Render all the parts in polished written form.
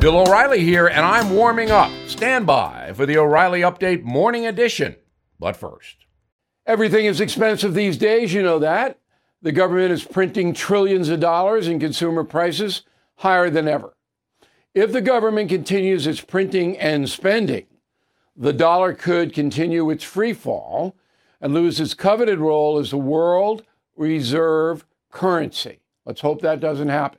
Bill O'Reilly here, and I'm warming up. Stand by for the O'Reilly Update Morning Edition. But first, everything is expensive these days, you know that. The government is printing trillions of dollars and consumer prices higher than ever. If the government continues its printing and spending, the dollar could continue its free fall and lose its coveted role as the world reserve currency. Let's hope that doesn't happen.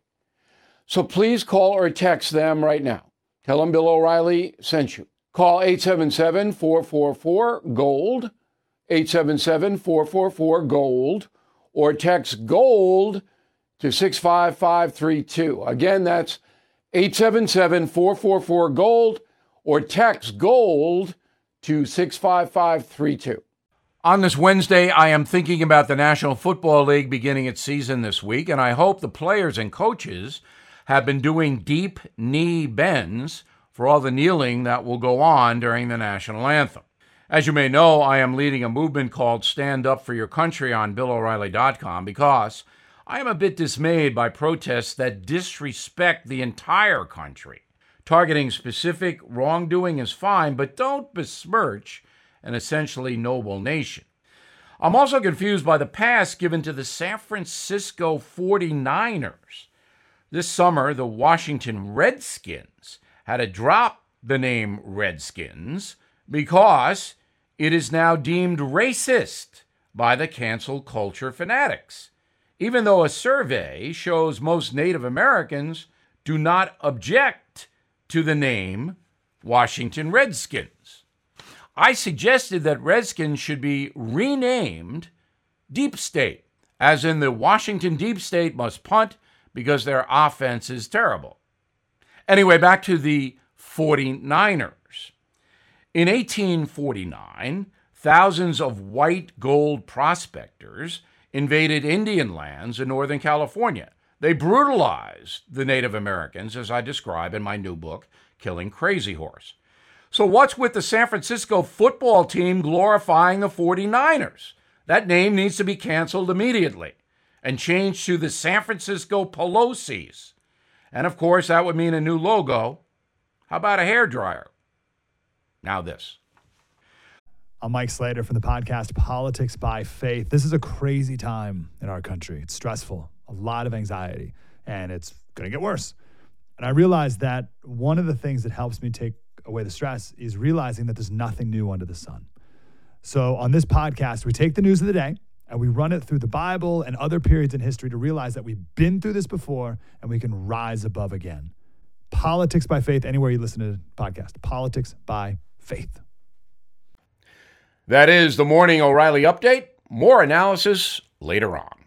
So please call or text them right now. Tell them Bill O'Reilly sent you. Call 877-444-GOLD, 877-444-GOLD, or text GOLD to 65532. Again, that's 877-444-GOLD, or text GOLD to 65532. On this Wednesday, I am thinking about the National Football League beginning its season this week, and I hope the players and coaches have been doing deep knee bends for all the kneeling that will go on during the national anthem. As you may know, I am leading a movement called Stand Up For Your Country on BillO'Reilly.com because I am a bit dismayed by protests that disrespect the entire country. Targeting specific wrongdoing is fine, but don't besmirch an essentially noble nation. I'm also confused by the pass given to the San Francisco 49ers. This summer, the Washington Redskins had to drop the name Redskins because it is now deemed racist by the cancel culture fanatics, even though a survey shows most Native Americans do not object to the name Washington Redskins. I suggested that Redskins should be renamed Deep State, as in the Washington Deep State must punt because their offense is terrible. Anyway, back to the 49ers. In 1849, thousands of white gold prospectors invaded Indian lands in Northern California. They brutalized the Native Americans, as I describe in my new book, Killing Crazy Horse. So what's with the San Francisco football team glorifying the 49ers? That name needs to be canceled immediately and changed to the San Francisco Pelosi's. And of course, that would mean a new logo. How about a hairdryer? Now this. I'm Mike Slater from the podcast Politics by Faith. This is a crazy time in our country. It's stressful, a lot of anxiety, and it's going to get worse. And I realized that one of the things that helps me take away the stress is realizing that there's nothing new under the sun. So on this podcast, we take the news of the day, and we run it through the Bible and other periods in history to realize that we've been through this before and we can rise above again. Politics by Faith, anywhere you listen to the podcast. Politics by Faith. That is the Morning O'Reilly Update. More analysis later on.